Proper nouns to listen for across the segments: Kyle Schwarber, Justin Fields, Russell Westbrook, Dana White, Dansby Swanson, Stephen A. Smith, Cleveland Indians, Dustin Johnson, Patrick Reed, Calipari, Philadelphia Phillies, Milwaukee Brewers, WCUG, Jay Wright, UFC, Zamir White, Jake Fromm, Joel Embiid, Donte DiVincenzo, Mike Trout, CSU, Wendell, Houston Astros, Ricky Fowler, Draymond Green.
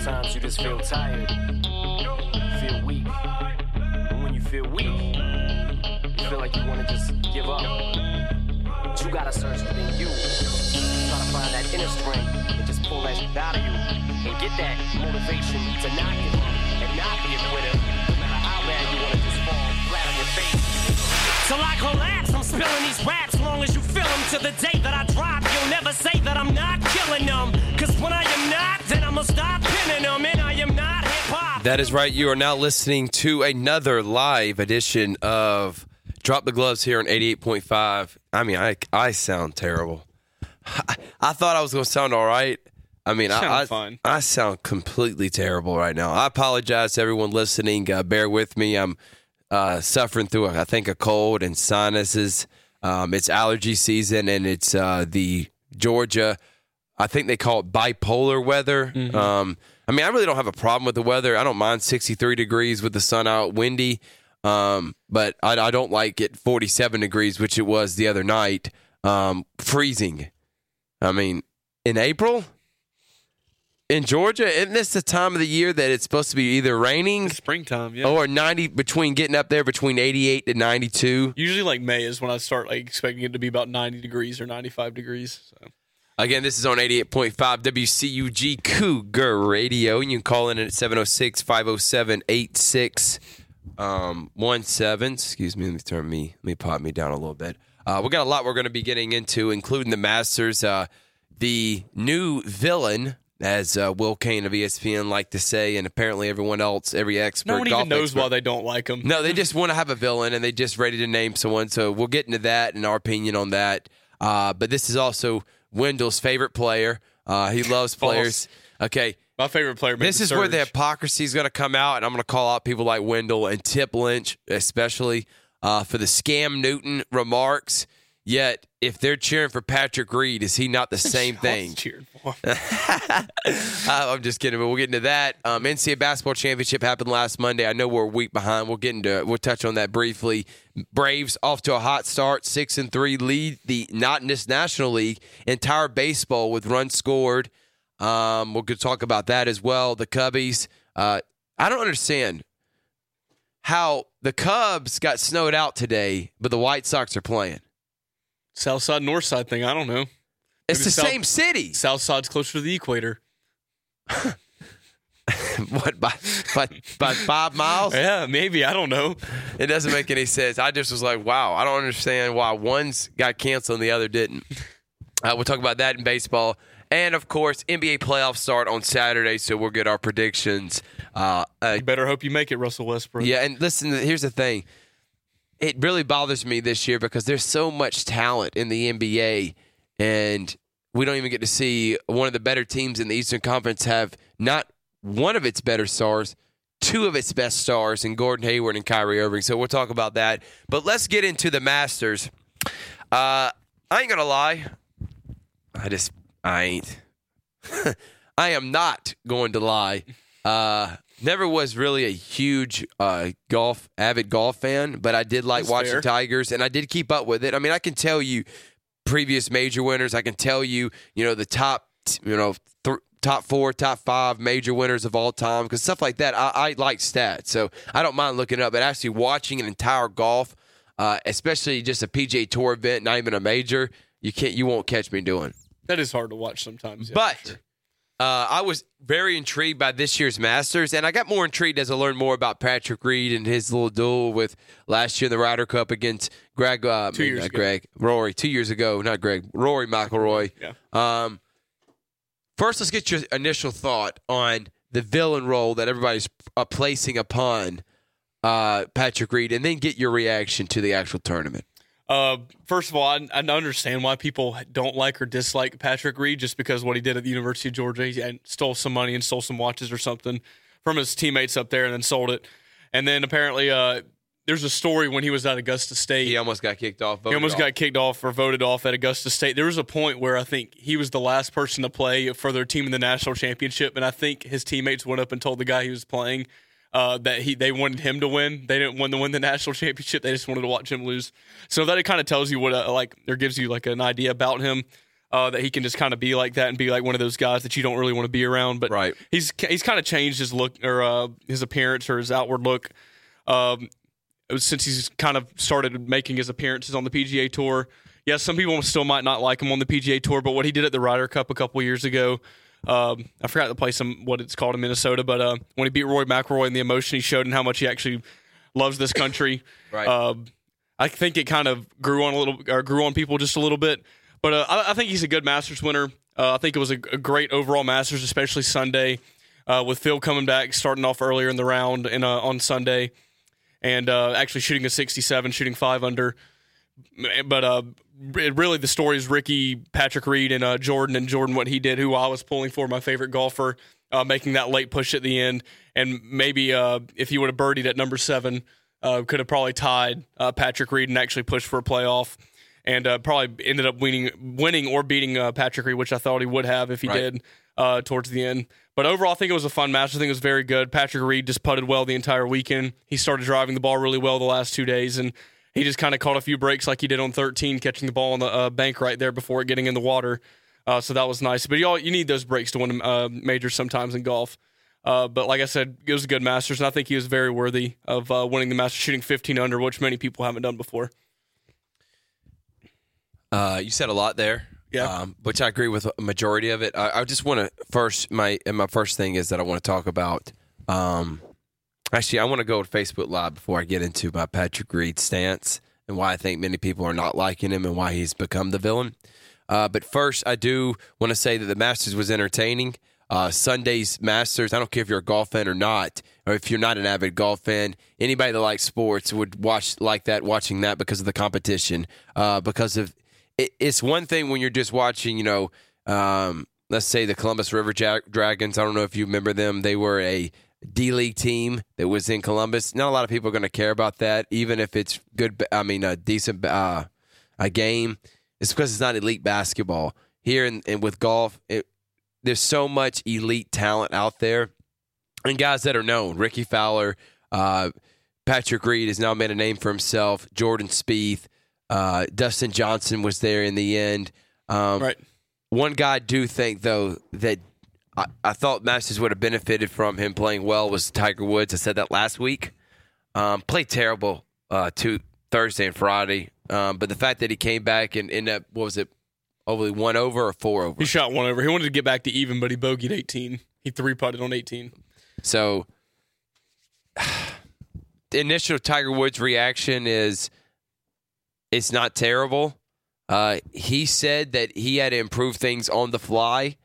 Sometimes you just feel tired, feel weak, and when you feel weak, you feel like you want to just give up. But you gotta search within you, try to find that inner strength, and just pull that shit out of you, and get that motivation to not give up, and not be a quitter, no matter how bad you want to just fall flat on your face. Till I collapse, I'm spilling these raps, long as you feel them, to the day that I drop, you'll never say that I'm not killing them, cause when I am not, then I'ma stop pinning them, and I am not hip-hop. That is right, you are now listening to another live edition of Drop the Gloves here on 88.5. I mean, I sound terrible. I thought I was going to sound all right. I mean, fine. I sound completely terrible right now. I apologize to everyone listening. Bear with me. I'm suffering through, I think, a cold and sinuses. It's allergy season, and it's the Georgia, I think they call it bipolar weather. Mm-hmm. I mean, I really don't have a problem with the weather. I don't mind 63 degrees with the sun out, windy. But I don't like it 47 degrees, which it was the other night, freezing. I mean, in April, in Georgia, isn't this the time of the year that it's supposed to be either raining? It's springtime, yeah. Or 90, between 88 to 92. Usually like May is when I start like expecting it to be about 90 degrees or 95 degrees. So. Again, this is on 88.5 WCUG Cougar Radio. You can call in at 706-507-86. 17, excuse me, let me pop me down a little bit. We got a lot we're going to be getting into, including the Masters, the new villain, as Will Kane of ESPN liked to say, and apparently everyone else, every expert, no one even knows expert, why they don't like him. No, they just want to have a villain, and they just ready to name someone. So we'll get into that and our opinion on that. But this is also Wendell's favorite player. He loves players. Okay. My favorite player. This is where the hypocrisy is going to come out, and I'm going to call out people like Wendell and Tip Lynch, especially for the Scam Newton remarks. Yet, if they're cheering for Patrick Reed, is he not the same thing? I'm just kidding, but we'll get into that. NCAA basketball championship happened last Monday. I know we're a week behind. We'll get into it. We'll touch on that briefly. Braves off to a hot start, 6-3, lead the National League entire baseball with runs scored. We're going to talk about that as well. The Cubbies, I don't understand how the Cubs got snowed out today, but the White Sox are playing. South side, north side thing, I don't know. It's maybe the same city. South side's closer to the equator. What, by 5 miles? Yeah, maybe. I don't know. It doesn't make any sense. I just was like, wow, I don't understand why one's got canceled and the other didn't. We'll talk about that in baseball. And, of course, NBA playoffs start on Saturday, so we'll get our predictions. You better hope you make it, Russell Westbrook. Yeah, and listen, here's the thing. It really bothers me this year because there's so much talent in the NBA, and we don't even get to see one of the better teams in the Eastern Conference have not one of its better stars, two of its best stars in Gordon Hayward and Kyrie Irving. So we'll talk about that. But let's get into the Masters. I ain't going to lie. I am not going to lie. Never was really a huge avid golf fan, but I did like watching Tigers, and I did keep up with it. I mean, I can tell you previous major winners. I can tell you, the top, top four, top five major winners of all time, because stuff like that, I like stats. So I don't mind looking it up, but actually watching an entire golf, especially just a PGA Tour event, not even a major, you won't catch me doing. That is hard to watch sometimes. Yeah, but sure. I was very intrigued by this year's Masters, and I got more intrigued as I learned more about Patrick Reed and his little duel with last year in the Ryder Cup against Greg. 2 years ago. Rory, 2 years ago. Not Greg. Rory McIlroy. Yeah. First, let's get your initial thought on the villain role that everybody's placing upon Patrick Reed, and then get your reaction to the actual tournament. First of all, I understand why people don't like or dislike Patrick Reed, just because what he did at the University of Georgia, he stole some money and stole some watches or something from his teammates up there and then sold it. And then apparently there's a story when he was at Augusta State. He almost got kicked off. Got kicked off or voted off at Augusta State. There was a point where I think he was the last person to play for their team in the national championship, and I think his teammates went up and told the guy he was playing that they wanted him to win. They didn't want to win the national championship. They just wanted to watch him lose. So that it kind of tells you what or gives you like an idea about him. that he can just kind of be like that and be like one of those guys that you don't really want to be around. But right. he's kind of changed his look or his appearance or his outward look since he's kind of started making his appearances on the PGA Tour. Yes, some people still might not like him on the PGA Tour, but what he did at the Ryder Cup a couple years ago, I forgot the place, what it's called in Minnesota, but when he beat Rory McIlroy and the emotion he showed and how much he actually loves this country, right. I think it kind of grew on people just a little bit. But I think he's a good Masters winner. I think it was a great overall Masters, especially Sunday, with Phil coming back, starting off earlier in the round and on Sunday, and actually shooting a 67, shooting 5 under. But really, the story is Ricky, Patrick Reed, and Jordan, what he did, who I was pulling for, my favorite golfer, making that late push at the end. And maybe if he would have birdied at number 7, could have probably tied Patrick Reed and actually pushed for a playoff. And probably ended up winning or beating Patrick Reed, which I thought he would have if he right. did towards the end. But overall, I think it was a fun match. I think it was very good. Patrick Reed just putted well the entire weekend. He started driving the ball really well the last 2 days, and he just kind of caught a few breaks like he did on 13, catching the ball on the bank right there before it getting in the water. So that was nice. But you need those breaks to win a major sometimes in golf. But like I said, it was a good Masters, and I think he was very worthy of winning the Masters, shooting 15 under, which many people haven't done before. You said a lot there, yeah. Which I agree with a majority of it. I just want to first, my first thing is that I want to talk about, actually, I want to go to Facebook Live before I get into my Patrick Reed stance and why I think many people are not liking him and why he's become the villain. But first, I do want to say that the Masters was entertaining. Sunday's Masters, I don't care if you're a golf fan or not, or if you're not an avid golf fan, anybody that likes sports would watching that because of the competition, because of... It's one thing when you're just watching, let's say the Columbus River Dragons. I don't know if you remember them. They were a D-League team that was in Columbus. Not a lot of people are going to care about that, even if it's good. I mean, a decent a game. It's because it's not elite basketball. Here and with golf, there's so much elite talent out there. And guys that are known, Ricky Fowler, Patrick Reed has now made a name for himself, Jordan Spieth. Dustin Johnson was there in the end. Right. One guy I do think, though, that I thought Masters would have benefited from him playing well was Tiger Woods. I said that last week. Played terrible Thursday and Friday. But the fact that he came back and ended up, what was it, only 1 over or 4 over? He shot 1 over. He wanted to get back to even, but he bogeyed 18. He 3-putted on 18. So the initial Tiger Woods reaction is... It's not terrible. He said that he had to improve things on the fly,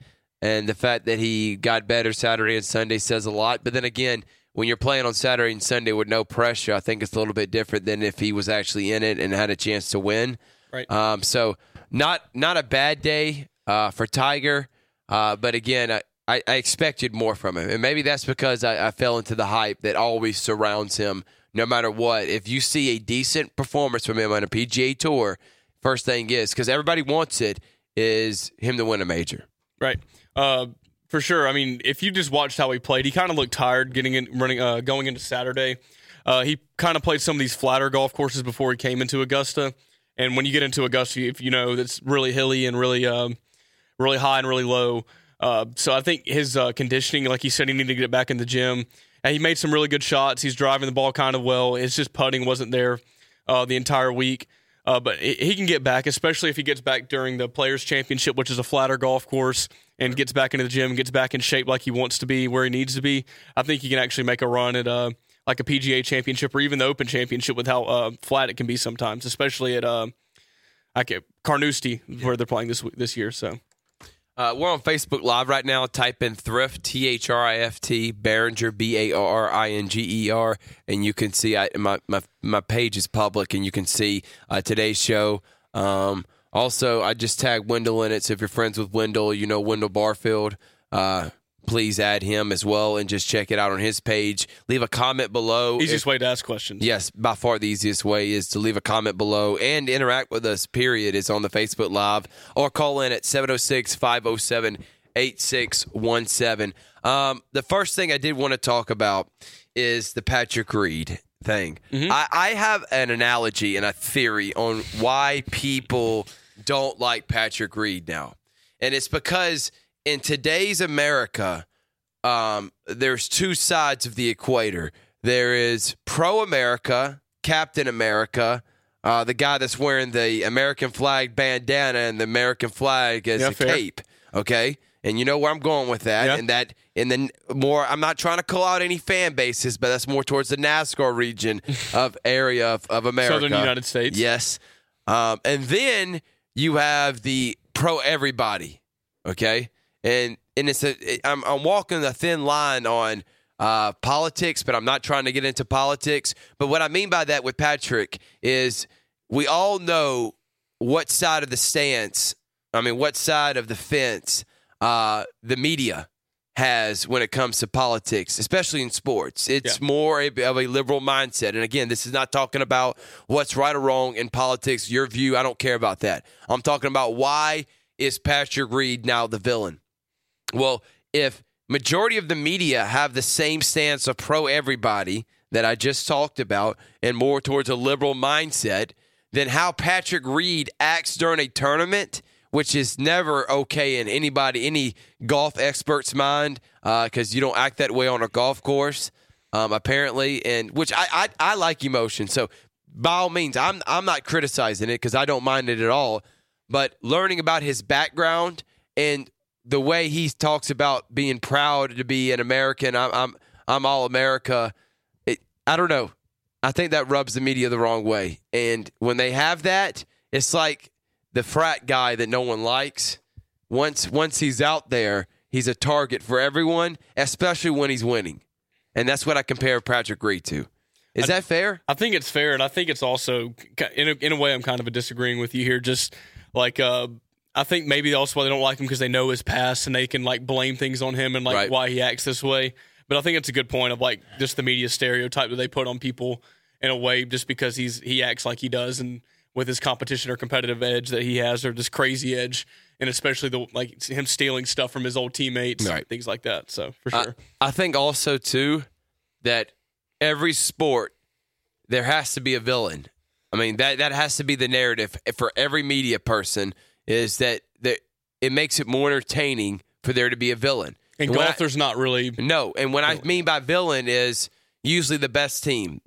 and the fact that he got better Saturday and Sunday says a lot. But then again, when you're playing on Saturday and Sunday with no pressure, I think it's a little bit different than if he was actually in it and had a chance to win. Right. So not a bad day for Tiger. But again, I expected more from him. And maybe that's because I fell into the hype that always surrounds him. No matter what, if you see a decent performance from him on a PGA Tour, first thing is, because everybody wants it, is him to win a major. Right. For sure. I mean, if you just watched how he played, he kind of looked tired going into Saturday. He kind of played some of these flatter golf courses before he came into Augusta. And when you get into Augusta, if you know, that's really hilly and really, really high and really low. So I think his conditioning, like he said, he needed to get back in the gym. And he made some really good shots. He's driving the ball kind of well. It's just putting wasn't there the entire week. But he can get back, especially if he gets back during the Players' Championship, which is a flatter golf course, and gets back into the gym, gets back in shape like he wants to be, where he needs to be. I think he can actually make a run at like a PGA Championship or even the Open Championship with how flat it can be sometimes, especially at Carnoustie, where they're playing this year. So. We're on Facebook Live right now. Type in Thrift, Thrift, Barringer, Barringer, and you can see my page is public, and you can see today's show. Also, I just tagged Wendell in it, so if you're friends with Wendell, you know Wendell Barfield, please add him as well and just check it out on his page. Leave a comment below. Easiest way to ask questions. Yes, by far the easiest way is to leave a comment below and interact with us, period, is on the Facebook Live or call in at 706-507-8617. The first thing I did want to talk about is the Patrick Reed thing. Mm-hmm. I have an analogy and a theory on why people don't like Patrick Reed now. And it's because in today's America, there's two sides of the equator. There is pro-America, Captain America, the guy that's wearing the American flag bandana and the American flag as a cape. Okay? And you know where I'm going with that. Yeah. And that, and then more, I'm not trying to call out any fan bases, but that's more towards the NASCAR region of area of America. Southern United States. Yes. And then you have the pro everybody. Okay? And it's I'm walking a thin line on politics, but I'm not trying to get into politics. But what I mean by that with Patrick is we all know what side of the stance, I mean, what side of the fence the media has when it comes to politics, especially in sports. It's more of a liberal mindset. And again, this is not talking about what's right or wrong in politics, your view. I don't care about that. I'm talking about why is Patrick Reed now the villain? Well, if majority of the media have the same stance of pro-everybody that I just talked about and more towards a liberal mindset, then how Patrick Reed acts during a tournament, which is never okay in anybody, any golf expert's mind, because you don't act that way on a golf course, apparently, and which I like emotion. So by all means, I'm not criticizing it because I don't mind it at all, but learning about his background and the way he talks about being proud to be an American, I'm all America. I don't know. I think that rubs the media the wrong way. And when they have that, it's like the frat guy that no one likes. Once he's out there, he's a target for everyone, especially when he's winning. And that's what I compare Patrick Reed to. Is that fair? I think it's fair, and I think it's also, in a way, I'm kind of disagreeing with you here. Just like I think maybe also why they don't like him because they know his past and they can like blame things on him and like why he acts this way. But I think it's a good point of like just the media stereotype that they put on people in a way just because he acts like he does and with his competition or competitive edge that he has or this crazy edge and especially the like him stealing stuff from his old teammates and things like that. So for sure. I think also too that every sport there has to be a villain. I mean that has to be the narrative for every media person. Is that it makes it more entertaining for there to be a villain. And golf, there's not really... No, and what I mean by villain is usually the best team.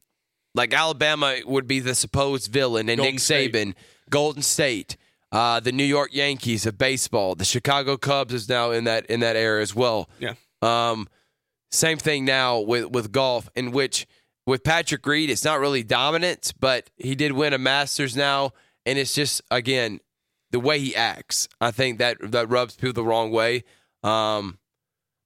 Like Alabama would be the supposed villain, and Nick Saban, Golden State, the New York Yankees of baseball, the Chicago Cubs is now in that era as well. Yeah. Same thing now with golf, in which with Patrick Reed, it's not really dominant, but he did win a Masters now, and it's just, again... The way he acts, I think that rubs people the wrong way. But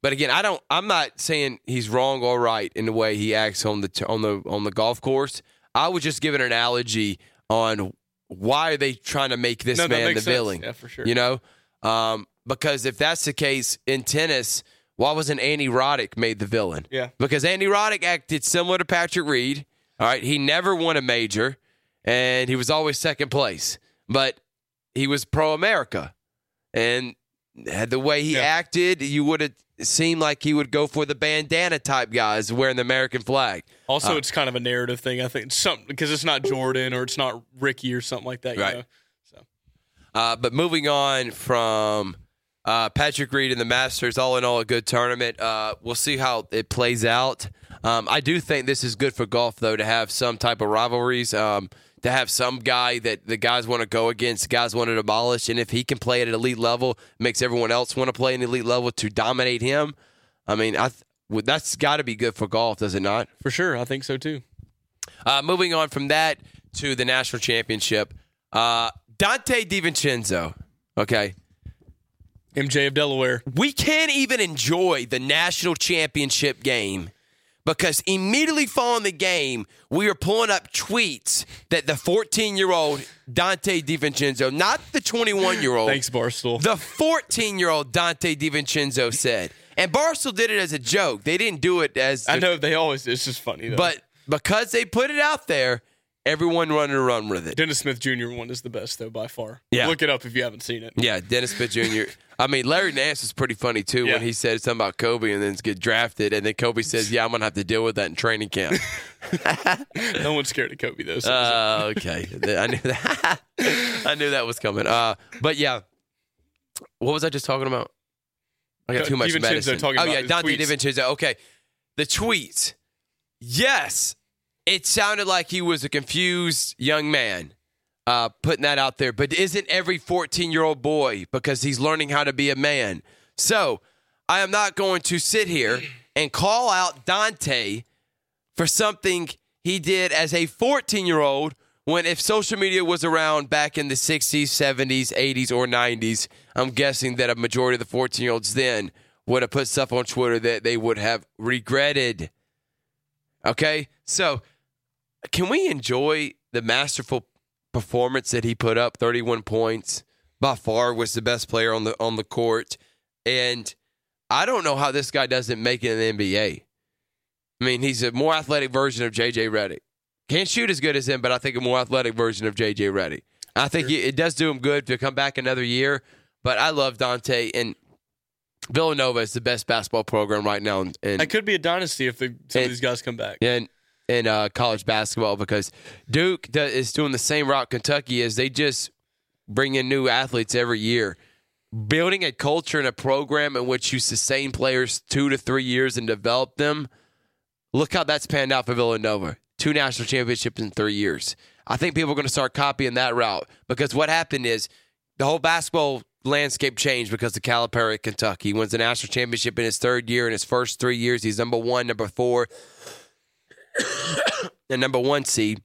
again, I'm not saying he's wrong or right in the way he acts on the golf course. I was just giving an analogy on why are they trying to make this man the villain? Yeah, for sure. You know, because if that's the case in tennis, why wasn't Andy Roddick made the villain? Yeah, because Andy Roddick acted similar to Patrick Reed. All right, he never won a major, and he was always second place, but he was pro-America, and the way he acted, you would have seemed like he would go for the bandana-type guys wearing the American flag. Also, it's kind of a narrative thing, I think, because it's not Jordan or it's not Ricky or something like that. You know? So. But moving on from Patrick Reed and the Masters, all in all, a good tournament. We'll see how it plays out. I do think this is good for golf, though, to have some type of rivalries. To have some guy that the guys want to go against, guys want to demolish, and if he can play at an elite level, makes everyone else want to play at an elite level to dominate him. I mean, that's got to be good for golf, does it not? For sure, I think so too. Moving on from that to the national championship, Donte DiVincenzo. Okay, MJ of Delaware. We can't even enjoy the national championship game. Because immediately following the game, we were pulling up tweets that the 14-year-old Donte DiVincenzo, not the 21-year-old. Thanks, Barstool. The 14-year-old Donte DiVincenzo said. And Barstool did it as a joke. They didn't do it as... I know, they always... It's just funny, though. But because they put it out there, everyone wanted to run with it. Dennis Smith Jr. one is the best, though, by far. Yeah. Look it up if you haven't seen it. Yeah, Dennis Smith Jr. I mean, Larry Nance is pretty funny, too, when he said something about Kobe and then get drafted. And then Kobe says, I'm going to have to deal with that in training camp. No one's scared of Kobe, though. Okay. I knew that was coming. But, yeah, What was I just talking about? I got too much medicine. Oh, yeah, Donte DiVincenzo. Okay. The tweet. Yes. It sounded like he was a confused young man putting that out there. But isn't every 14-year-old boy, because he's learning how to be a man. So I am not going to sit here and call out Donte for something he did as a 14-year-old when if social media was around back in the 60s, 70s, 80s, or 90s, I'm guessing that a majority of the 14-year-olds then would have put stuff on Twitter that they would have regretted. Okay? So can we enjoy the masterful performance that he put up, 31 points, by far was the best player on the court, and I don't know how this guy doesn't make it in the NBA. I mean, he's a more athletic version of J.J. Redick. Can't shoot as good as him, but I think a more athletic version of J.J. Redick. I think it does do him good to come back another year, but I love Donte, and Villanova is the best basketball program right now. It could be a dynasty if some of these guys come back. And college basketball, because Duke is doing the same route Kentucky is. They just bring in new athletes every year. Building a culture and a program in which you sustain players 2 to 3 years and develop them, look how that's panned out for Villanova. 2 national championships in 3 years. I think people are going to start copying that route, because what happened is the whole basketball landscape changed because of Calipari at Kentucky. He wins the national championship in his 3rd year. In his first 3 years, he's number 1, number 4, and number 1 seed.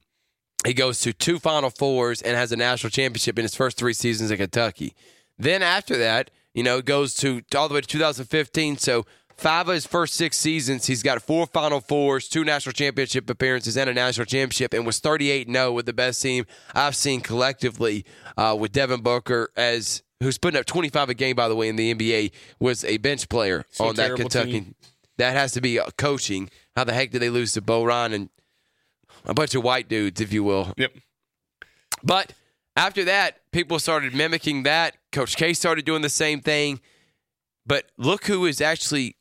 He goes to 2 Final Fours and has a national championship in his first 3 seasons at Kentucky. Then after that, it goes to all the way to 2015. So 5 of his first 6 seasons, he's got 4 Final Fours, 2 national championship appearances, and a national championship, and was 38-0 with the best team I've seen collectively with Devin Booker, who's putting up 25 a game, by the way, in the NBA, was a bench player on that Kentucky team. That has to be coaching. How the heck did they lose to Boron and a bunch of white dudes, if you will? Yep. But after that, people started mimicking that. Coach K started doing the same thing. But look who has actually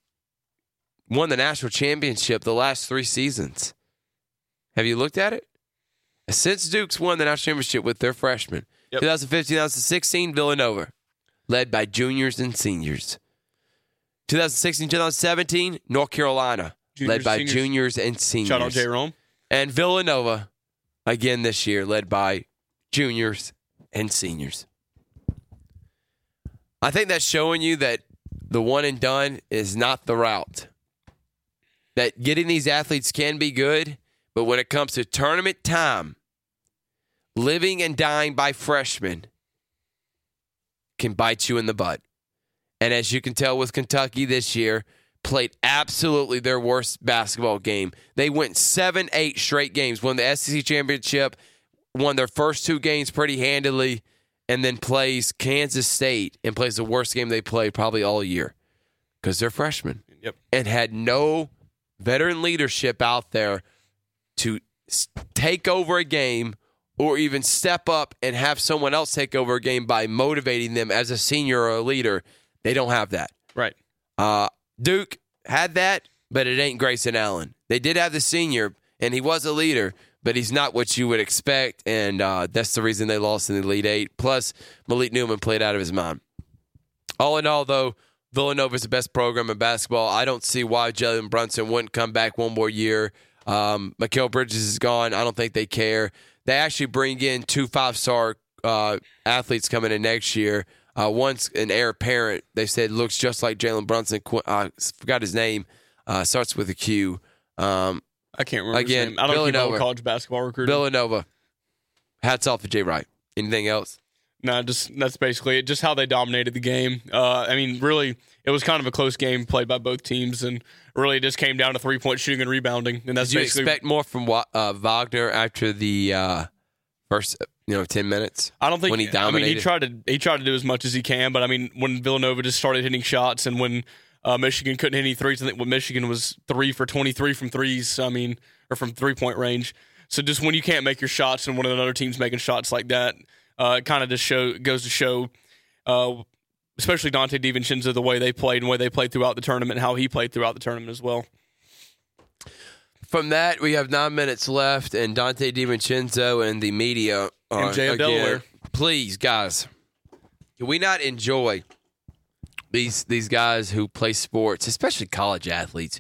won the national championship the last 3 seasons. Have you looked at it? Since Duke's won the national championship with their freshmen, 2015, 2016, Villanova, led by juniors and seniors. 2016, 2017, North Carolina, led by juniors and seniors. Shout out J. Rome. And Villanova, again this year, led by juniors and seniors. I think that's showing you that the one and done is not the route. That getting these athletes can be good, but when it comes to tournament time, living and dying by freshmen can bite you in the butt. And as you can tell with Kentucky this year, played absolutely their worst basketball game. They went 7-8 straight games, won the SEC championship, won their first 2 games pretty handily, and then plays Kansas State and plays the worst game they played probably all year because they're freshmen. Yep. And had no veteran leadership out there to take over a game or even step up and have someone else take over a game by motivating them as a senior or a leader. They don't have that. Right. Duke had that, but it ain't Grayson Allen. They did have the senior, and he was a leader, but he's not what you would expect, and that's the reason they lost in the Elite Eight. Plus, Malik Newman played out of his mind. All in all, though, Villanova's the best program in basketball. I don't see why Jalen Brunson wouldn't come back one more year. Mikal Bridges is gone. I don't think they care. They actually bring in 2 5-star athletes coming in next year. Once an heir apparent, they said, looks just like Jalen Brunson. I forgot his name. Starts with a Q. I can't remember again, his name. I don't keep up with college basketball recruiting. Villanova. Hats off to Jay Wright. Anything else? No, just that's basically it. Just how they dominated the game. I mean, really, it was kind of a close game played by both teams, and really it just came down to three-point shooting and rebounding. And that's did you basically expect more from Wagner after the first 10 minutes? I don't think when he dominated. I mean, he tried to do as much as he can, but I mean, when Villanova just started hitting shots and when Michigan couldn't hit any threes, I think when Michigan was 3 for 23 from threes, or from three-point range. So just when you can't make your shots and one of the other teams making shots like that, it kind of just goes to show, especially Donte DiVincenzo, the way they played and the way they played throughout the tournament, how he played throughout the tournament as well. From that, we have 9 minutes left, and Donte DiVincenzo and the media are again. Delaware. Please, guys, can we not enjoy these guys who play sports, especially college athletes,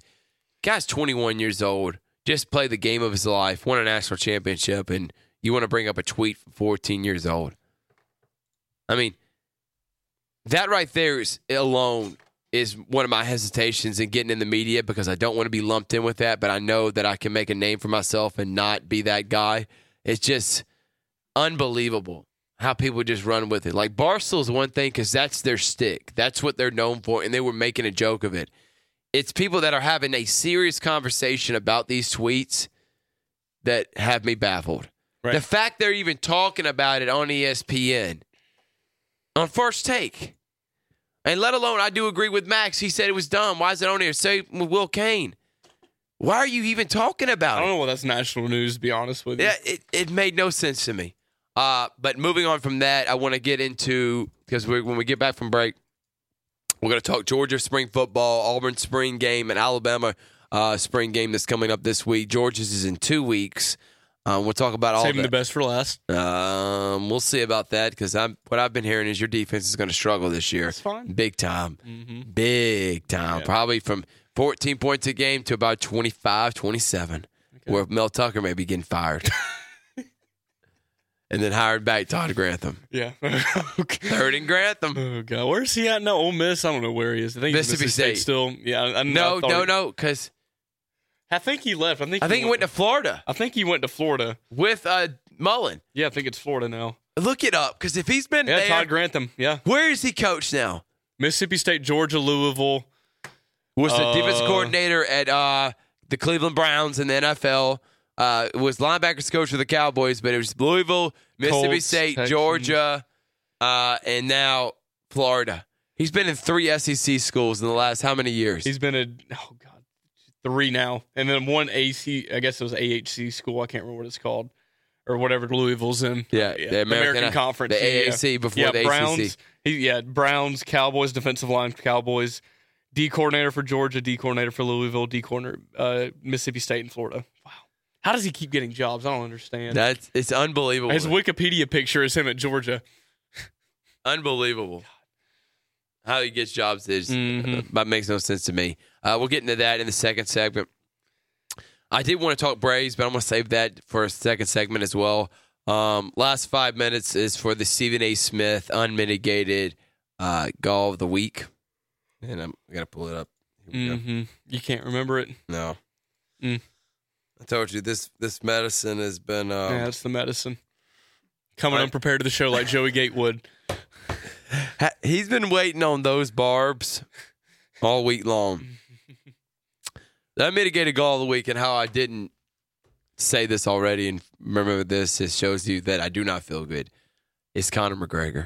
guy's 21 years old, just played the game of his life, won a national championship, and you want to bring up a tweet from 14 years old. I mean, that right there is alone is one of my hesitations in getting in the media because I don't want to be lumped in with that, but I know that I can make a name for myself and not be that guy. It's just unbelievable how people just run with it. Like, Barstool is one thing because that's their stick. That's what they're known for, and they were making a joke of it. It's people that are having a serious conversation about these tweets that have me baffled. Right. The fact they're even talking about it on ESPN, on First Take, and let alone, I do agree with Max. He said it was dumb. Why is it on here? Same with Will Kane. Why are you even talking about it? I don't know. Well, that's national news, to be honest with you. Yeah, it made no sense to me. But moving on from that, I want to get into, because when we get back from break, we're going to talk Georgia spring football, Auburn spring game, and Alabama spring game that's coming up this week. Georgia's is in 2 weeks. We'll talk about all that. Saving the best for last. We'll see about that because what I've been hearing is your defense is going to struggle this year. That's fine. Big time. Mm-hmm. Big time. Yeah. Probably from 14 points a game to about 25, 27, okay, where Mel Tucker may be getting fired. And then hired back Todd Grantham. Yeah. Okay. Third and Grantham. Oh, God. Where's he at now? Ole Miss? I don't know where he is. I think Mississippi State still. Yeah. No, because I think he left. I think he went to Florida. I think he went to Florida. With Mullen. Yeah, I think it's Florida now. Look it up, because if he's been there. Yeah, Todd Grantham. Yeah. Where is he coached now? Mississippi State, Georgia, Louisville. Was the defensive coordinator at the Cleveland Browns in the NFL. Was linebackers coach for the Cowboys, but it was Louisville, Mississippi State, Texas, Georgia, and now Florida. He's been in 3 SEC schools in the last how many years? He's been in 3 now, and then one AC. I guess it was AHC school. I can't remember what it's called, or whatever Louisville's in. Yeah, yeah. The American Conference, the AAC before the Browns, ACC. Browns, Cowboys, defensive line, Cowboys, D coordinator for Georgia, D coordinator for Louisville, D coordinator Mississippi State and Florida. Wow. How does he keep getting jobs? I don't understand. It's unbelievable. His Wikipedia picture is him at Georgia. Unbelievable. How he gets jobs is that makes no sense to me. We'll get into that in the second segment. I did want to talk Braves, but I'm going to save that for a second segment as well. Last 5 minutes is for the Stephen A. Smith unmitigated Gall of the Week. And I'm going to pull it up. Here we go. You can't remember it? No. Mm. I told you, this medicine has been... yeah, that's the medicine. Coming unprepared to the show like Joey Gatewood. He's been waiting on those barbs all week long. That mitigated Gall of the Week, and how I didn't say this already and remember this, it shows you that I do not feel good. It's Conor McGregor.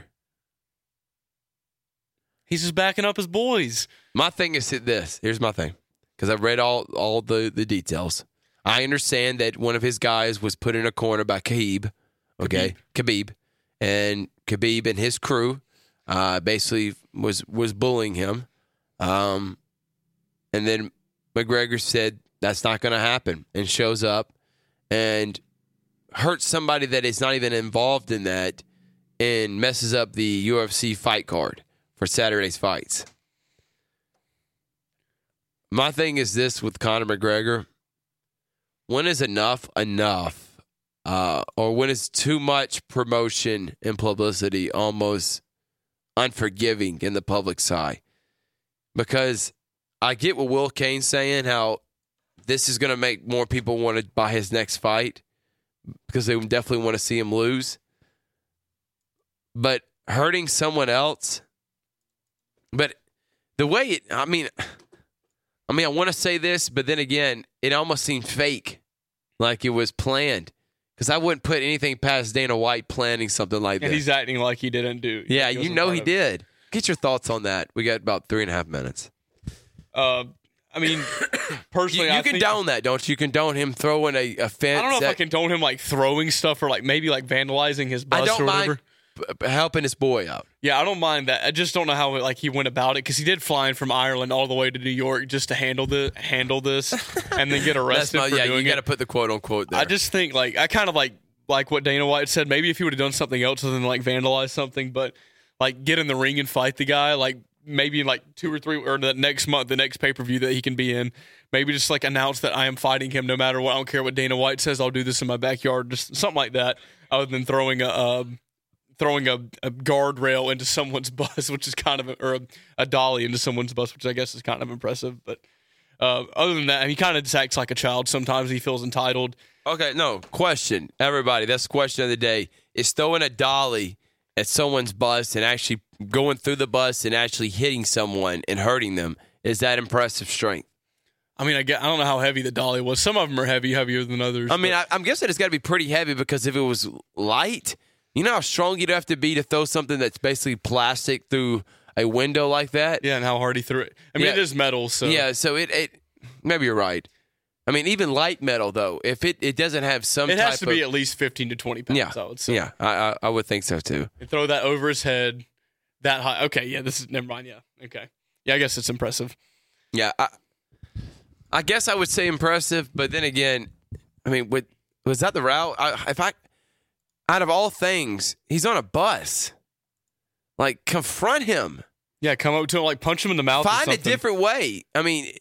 He's just backing up his boys. My thing is this. Here's my thing. Because I've read all the details. I understand that one of his guys was put in a corner by Khabib. And Khabib and his crew basically was bullying him. And then McGregor said, that's not going to happen, and shows up and hurts somebody that is not even involved in that and messes up the UFC fight card for Saturday's fights. My thing is this with Conor McGregor. When is enough, or when is too much promotion and publicity almost unforgiving in the public's eye? Because I get what Will Kane's saying, how this is going to make more people want to buy his next fight because they definitely want to see him lose. But hurting someone else, but the way it, I want to say this, but then again, it almost seemed fake, like it was planned. Because I wouldn't put anything past Dana White planning something like that. And he's acting like he didn't do. Yeah, you know he did. Get your thoughts on that. We got about 3.5 minutes. Personally, I think... You condone that, don't you? You condone him throwing a fence. I don't know if I condone him, throwing stuff or, maybe, vandalizing his bus or whatever. Helping his boy out. Yeah, I don't mind that. I just don't know how he went about it, because he did flying from Ireland all the way to New York just to handle this and then get arrested for doing it. Yeah, you got to put the quote unquote there. I just think I kind of like what Dana White said. Maybe if he would have done something else other than vandalize something, but get in the ring and fight the guy, maybe in like 2 or 3 or the next month, the next pay-per-view that he can be in, maybe just like announce that I am fighting him no matter what. I don't care what Dana White says. I'll do this in my backyard, just something like that, other than throwing a guardrail into someone's bus, which is kind of a dolly into someone's bus, which I guess is kind of impressive. But other than that, he kind of just acts like a child. Sometimes he feels entitled. Okay, no, question. Everybody, that's the question of the day. Is throwing a dolly at someone's bus and actually going through the bus and actually hitting someone and hurting them, is that impressive strength? I mean, I don't know how heavy the dolly was. Some of them are heavier than others. I mean, I'm guessing it's got to be pretty heavy, because if it was light, you know how strong you'd have to be to throw something that's basically plastic through a window like that? Yeah, and how hard he threw it. I mean, yeah. It is metal, so. Yeah, so it maybe you're right. I mean, even light metal, though, if it doesn't have some type of... It has to be at least 15 to 20 pounds, yeah, I would say. Yeah, I would think so, too. And throw that over his head that high. Okay, yeah, this is... Never mind, yeah. Okay. Yeah, I guess it's impressive. Yeah, I guess I would say impressive, but then again, I mean, was that the route? Out of all things, he's on a bus. Like, confront him. Yeah, come up to him, like, punch him in the mouth. Find a different way. I mean...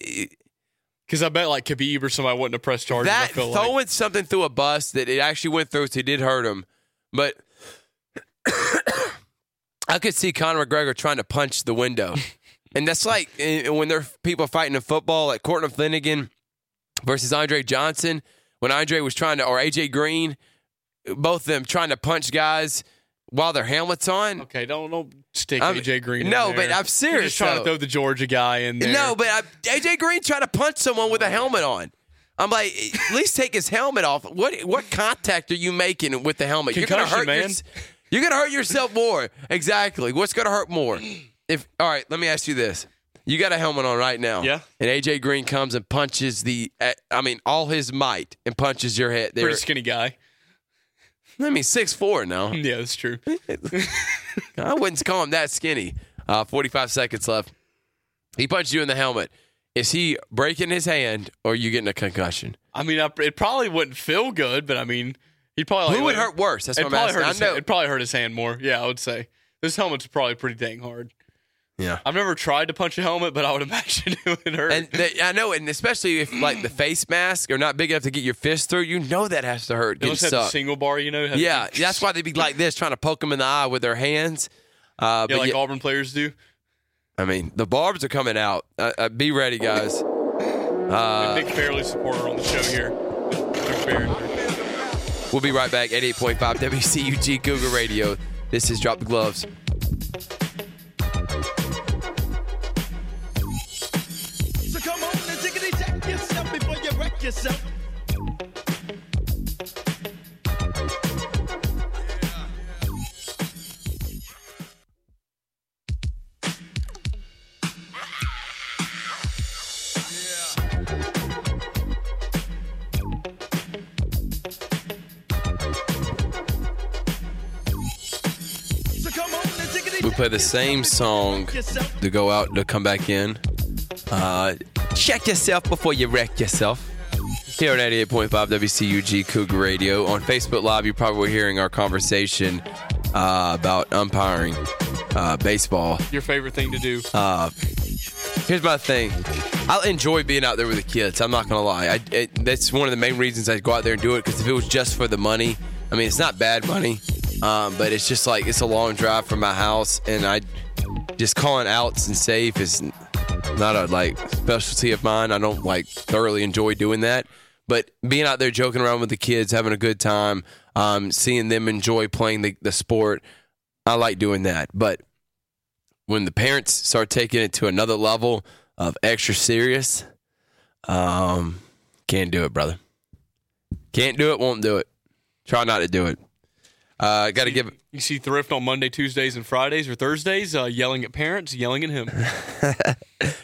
Because I bet like Khabib or somebody wouldn't have pressed charges. That throwing something through a bus that it actually went through, so it did hurt him. But I could see Conor McGregor trying to punch the window. And that's like when there are people fighting in football, like Courtney Flanagan versus Andre Johnson, when Andre was trying to, or AJ Green, both of them trying to punch guys while their helmet's on. Okay, don't stick AJ Green in there. No, but I'm serious. You're just trying to throw the Georgia guy in there. No, but AJ Green tried to punch someone with a helmet on. I'm like, at least take his helmet off. What contact are you making with the helmet? Concussion, man. You're going to hurt yourself more. Exactly. What's going to hurt more? All right, let me ask you this. You got a helmet on right now. Yeah. And AJ Green comes and punches all his might and punches your head. Pretty skinny guy. I mean, 6'4" now. Yeah, that's true. I wouldn't call him that skinny. 45 seconds left. He punched you in the helmet. Is he breaking his hand, or are you getting a concussion? I mean, it probably wouldn't feel good, but I mean, he'd probably... Who would hurt worse? That's what I'm asking. It'd probably hurt his hand more. Yeah, I would say. This helmet's probably pretty dang hard. Yeah. I've never tried to punch a helmet, but I would imagine it would hurt. And I know, and especially if like the face mask are not big enough to get your fist through, you know that has to hurt. They just have the single bar, you know? Yeah, that's why they'd be like this, trying to poke them in the eye with their hands. Yeah, like Auburn players do. I mean, the barbs are coming out. Be ready, guys. Nick Fairley supporter on the show here. We'll be right back. 88.5 WCUG Cougar Radio. This is Drop the Gloves. Yourself. Yeah, We play the same song to go out to come back in. Check yourself before you wreck yourself. Here at 88.5 WCUG Cougar Radio. On Facebook Live, you probably were hearing our conversation about umpiring baseball. Your favorite thing to do. Here's my thing. I enjoy being out there with the kids. I'm not going to lie. That's one of the main reasons I go out there and do it, because if it was just for the money, I mean, it's not bad money, but it's just like it's a long drive from my house, and I just calling outs and safe is not a specialty of mine. I don't thoroughly enjoy doing that. But being out there joking around with the kids, having a good time, seeing them enjoy playing the sport, I like doing that. But when the parents start taking it to another level of extra serious, can't do it, brother. Can't do it, won't do it. Try not to do it. Got to give it. You see Thrift on Monday, Tuesdays, and Fridays or Thursdays, yelling at parents, yelling at him.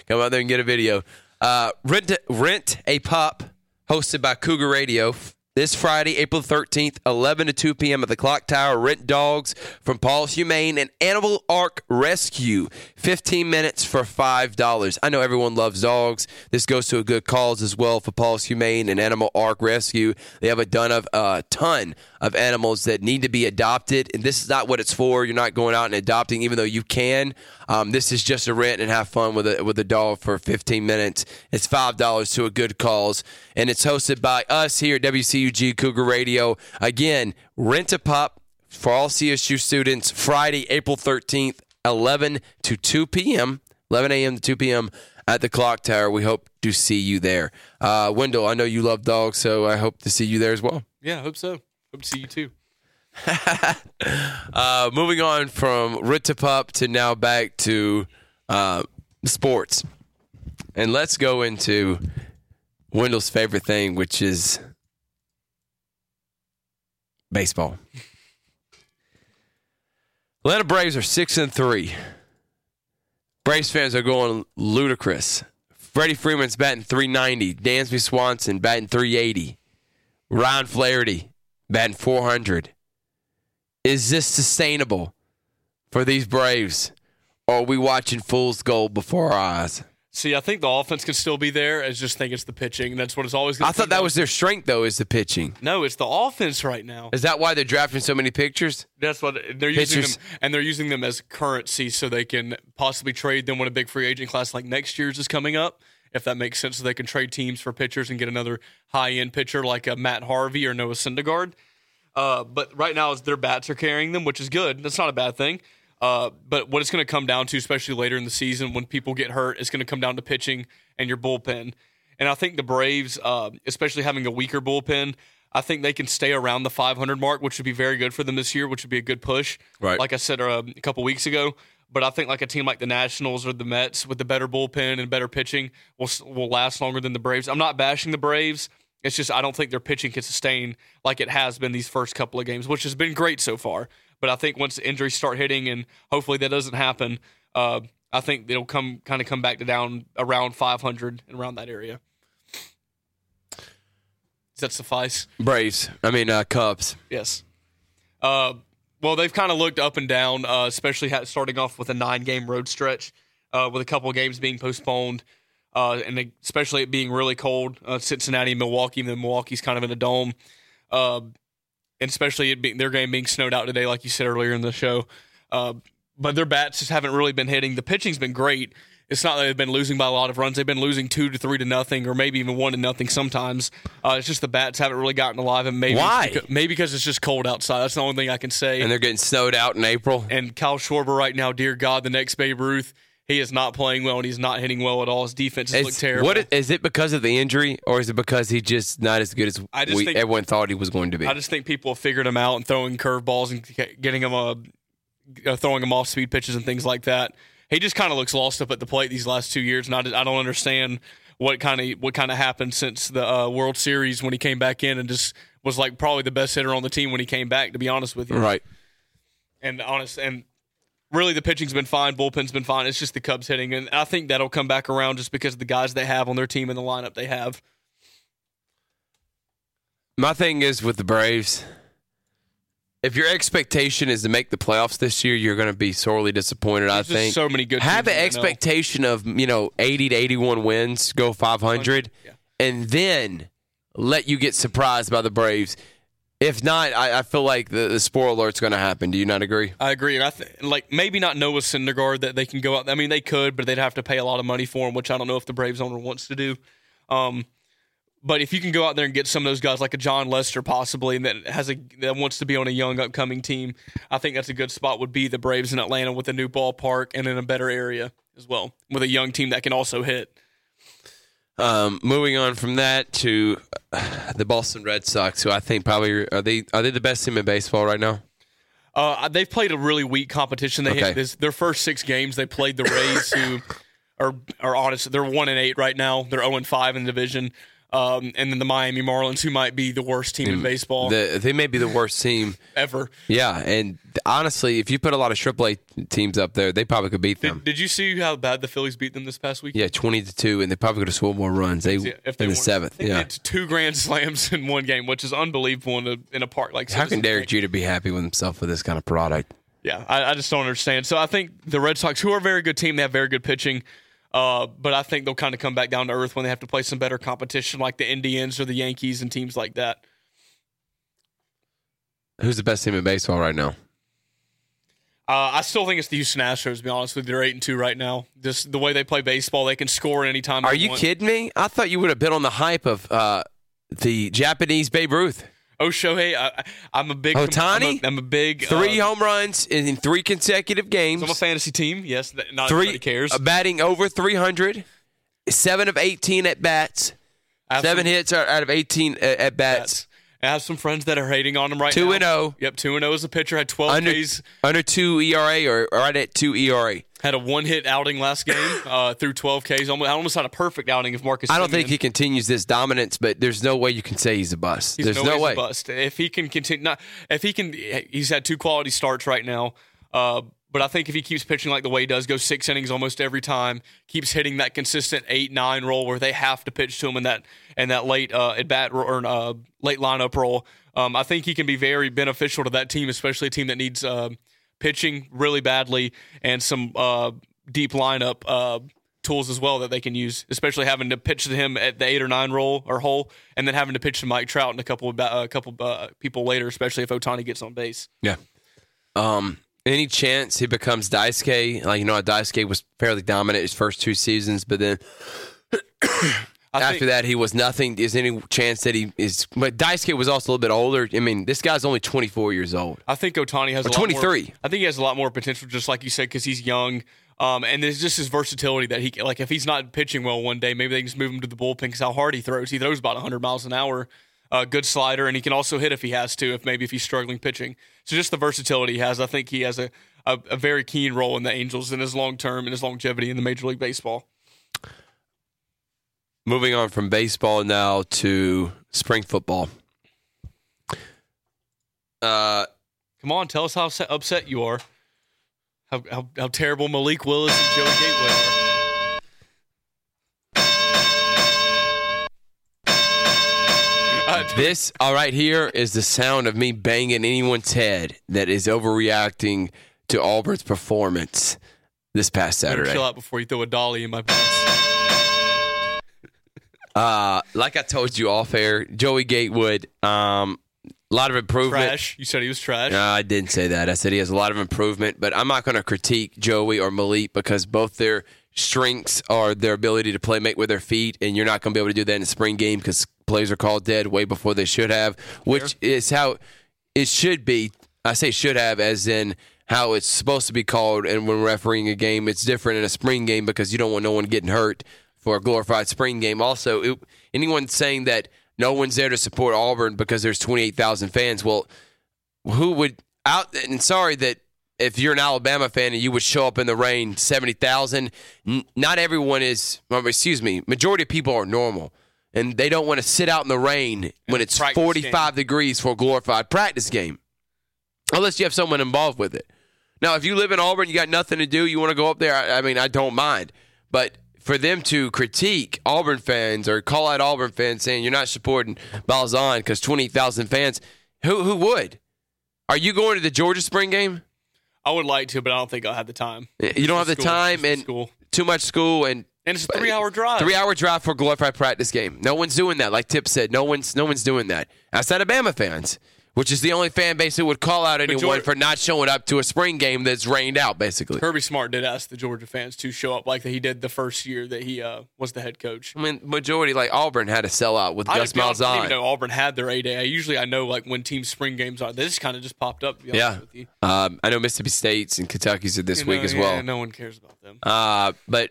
Come out there and get a video. Rent a Pup, hosted by Cougar Radio. this Friday, April 13th, 11 to 2 p.m. at the Clock Tower. Rent dogs from Paul's Humane and Animal Ark Rescue. 15 minutes for $5. I know everyone loves dogs. This goes to a good cause as well for Paul's Humane and Animal Ark Rescue. They have a ton of animals that need to be adopted, and this is not what it's for. You're not going out and adopting, even though you can. This is just a rent and have fun with a dog for 15 minutes. It's $5 to a good cause, and it's hosted by us here at WCUG Cougar Radio. Again, Rent a Pup for all CSU students, Friday, April 13th, 11 a.m. to 2 p.m. at the Clock Tower. We hope to see you there. Wendell, I know you love dogs, so I hope to see you there as well. Yeah, I hope so. Hope to see you too. Moving on from Ritapop to now back to sports. And let's go into Wendell's favorite thing, which is baseball. Atlanta Braves are 6-3. Braves fans are going ludicrous. Freddie Freeman's batting .390. Dansby Swanson batting .380. Ryan Flaherty batting .400. Is this sustainable for these Braves? Or are we watching fool's gold before our eyes? See, I think the offense can still be there. I just think it's the pitching. That's what it's always going to be. I thought that was their strength, though, is the pitching. No, it's the offense right now. Is that why they're drafting so many pitchers? That's what they're using them, and they're using them as currency so they can possibly trade them when a big free agent class like next year's is coming up, if that makes sense, so they can trade teams for pitchers and get another high-end pitcher like a Matt Harvey or Noah Syndergaard. But right now, their bats are carrying them, which is good. That's not a bad thing. But what it's going to come down to, especially later in the season when people get hurt, it's going to come down to pitching and your bullpen. And I think the Braves, especially having a weaker bullpen, I think they can stay around the 500 mark, which would be very good for them this year, which would be a good push, right? Like I said a couple weeks ago. But I think like a team like the Nationals or the Mets with the better bullpen and better pitching will last longer than the Braves. I'm not bashing the Braves. It's just I don't think their pitching can sustain like it has been these first couple of games, which has been great so far. But I think once injuries start hitting, and hopefully that doesn't happen, I think it'll come back to down around 500 and around that area. Does that suffice? Braves. I mean, Cubs. Yes. Well, they've kind of looked up and down, especially starting off with a 9-game road stretch with a couple of games being postponed, and especially it being really cold, Cincinnati and Milwaukee. Milwaukee's kind of in a dome. And especially their game being snowed out today, like you said earlier in the show. But their bats just haven't really been hitting. The pitching's been great. It's not that they've been losing by a lot of runs. They've been losing 2-3 to nothing, or maybe even 1-0 sometimes. It's just the bats haven't really gotten alive. And maybe why? Maybe because it's just cold outside. That's the only thing I can say. And they're getting snowed out in April. And Kyle Schwarber right now, dear God, the next Babe Ruth. He is not playing well, and he's not hitting well at all. His defense has looked terrible. Is it because of the injury, or is it because he's just not as good as everyone thought he was going to be? I just think people have figured him out and throwing curveballs and getting him throwing him off-speed pitches and things like that. He just kind of looks lost up at the plate these last 2 years, and I don't understand what kind of happened since the World Series when he came back in and just was like probably the best hitter on the team when he came back, to be honest with you. Right. Really, the pitching's been fine. Bullpen's been fine. It's just the Cubs hitting. And I think that'll come back around just because of the guys they have on their team and the lineup they have. My thing is with the Braves, if your expectation is to make the playoffs this year, you're going to be sorely disappointed, I think. So many good teams. Have an expectation of 80 to 81 wins, go 500, yeah. And then let you get surprised by the Braves. If not, I feel like the spoiler alert's going to happen. Do you not agree? I agree. And maybe not Noah Syndergaard that they can go out. I mean, they could, but they'd have to pay a lot of money for him, which I don't know if the Braves owner wants to do. But if you can go out there and get some of those guys, like a John Lester possibly, and that wants to be on a young upcoming team, I think that's a good spot would be the Braves in Atlanta with a new ballpark and in a better area as well, with a young team that can also hit. Moving on from that to the Boston Red Sox, who I think probably are they the best team in baseball right now? They've played a really weak competition. They hit their first 6 games. They played the Rays, who are honest. They're 1-8 right now. They're 0-5 in the division. and then the Miami Marlins, who might be the worst team in baseball. They may be the worst team ever. Yeah, and honestly, if you put a lot of AAA teams up there, they probably could beat them. Did you see how bad the Phillies beat them this past week? Yeah, 20-2, and they probably could have scored more runs. If they won, the seventh. They had 2 grand slams in one game, which is unbelievable in a park like Citizens. How can Derek Jeter be happy with himself with this kind of product? Yeah, I just don't understand. So I think the Red Sox, who are a very good team, they have very good pitching. But I think they'll kind of come back down to earth when they have to play some better competition like the Indians or the Yankees and teams like that. Who's the best team in baseball right now? I still think it's the Houston Astros, to be honest with you. They're 8-2 right now. Just the way they play baseball, they can score any time. Are you kidding me? I thought you would have been on the hype of the Japanese Babe Ruth. Oh, Shohei, I'm a big Ohtani. I'm a big 3 home runs in 3 consecutive games. I'm a fantasy team. Yes, not everybody cares. Batting over 300, 7 of 18 at bats, 7 hits out of 18 at bats. I have some friends that are hating on him right now. 2-0. Yep, 2-0 as a pitcher. Had 12 Ks. Under 2 ERA or right at 2 ERA. Had a 1-hit outing last game through 12 Ks. I almost had a perfect outing if Marcus. I don't think he continues this dominance, but there's no way you can say he's a bust. There's no way. He's a bust. If he can continue, he's had 2 quality starts right now. But I think if he keeps pitching like the way he does, goes 6 innings almost every time, keeps hitting that consistent 8-9 roll where they have to pitch to him in that late at bat or late lineup roll, I think he can be very beneficial to that team, especially a team that needs pitching really badly and some deep lineup tools as well that they can use. Especially having to pitch to him at the 8 or 9 roll or hole, and then having to pitch to Mike Trout and a couple people later, especially if Ohtani gets on base. Yeah. Any chance he becomes Daisuke? Like, you know, Daisuke was fairly dominant his first 2 seasons, but then after that he was nothing. Is any chance that he is? But Daisuke was also a little bit older. I mean, this guy's only 24 years old. I think Ohtani has 23. I think he has a lot more potential, just like you said, because he's young. And there's just his versatility that he, like, if he's not pitching well one day, maybe they can just move him to the bullpen because how hard he throws. He throws about 100 miles an hour. Good slider, and he can also hit if he has to, if he's struggling pitching. So just the versatility he has. I think he has a very keen role in the Angels in his long term and his longevity in the Major League Baseball. Moving on from baseball now to spring football. Come on, tell us how upset you are. How terrible Malik Willis and Joey Gatewood are. This all right here is the sound of me banging anyone's head that is overreacting to Auburn's performance this past Saturday. Chill out before you throw a dolly in my pants. Like I told you off air, Joey Gatewood, a lot of improvement. Trash. You said he was trash. No, I didn't say that. I said he has a lot of improvement, but I'm not going to critique Joey or Malik because both their strengths are their ability to play make with their feet, and you're not going to be able to do that in the spring game because plays are called dead way before they should have, which is how it should be. I say should have as in how it's supposed to be called, and when refereeing a game, it's different in a spring game because you don't want no one getting hurt for a glorified spring game. Also, anyone saying that no one's there to support Auburn because there's 28,000 fans, well, who would out? And sorry that if you're an Alabama fan and you would show up in the rain, 70,000, not everyone is, majority of people are normal. And they don't want to sit out in the rain when it's 45 degrees for a glorified practice game, unless you have someone involved with it. Now, if you live in Auburn, you got nothing to do, you want to go up there, I don't mind. But for them to critique Auburn fans or call out Auburn fans saying you're not supporting Malzahn because 20,000 fans, who would? Are you going to the Georgia spring game? I would like to, but I don't think I'll have the time. You don't have the time and too much school and. And it's a 3-hour drive. 3-hour drive for a glorified practice game. No one's doing that. Like Tip said, no one's doing that. Outside of Bama fans, which is the only fan base who would call out anyone for not showing up to a spring game that's rained out, basically. Kirby Smart did ask the Georgia fans to show up like he did the first year that he was the head coach. I mean, majority, like Auburn had a sellout with Gus Malzahn. I didn't even know Auburn had their A-Day. I know like when team spring games are. They just kind of just popped up. Yeah. With you. I know Mississippi State's and Kentucky's are this week as well. No one cares about them. But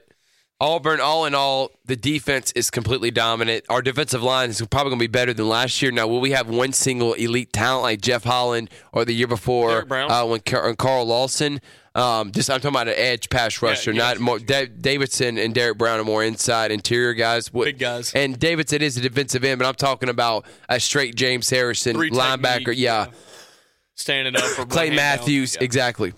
Auburn, all in all, the defense is completely dominant. Our defensive line is probably going to be better than last year. Now, will we have one single elite talent like Jeff Holland or the year before Derek Brown. When Carl Lawson? I'm talking about an edge pass rusher, not more. Davidson and Derek Brown are more inside interior guys. Big guys. And Davidson is a defensive end, but I'm talking about a straight James Harrison linebacker. Yeah. Standing up for Clay Matthews. Yeah. Exactly.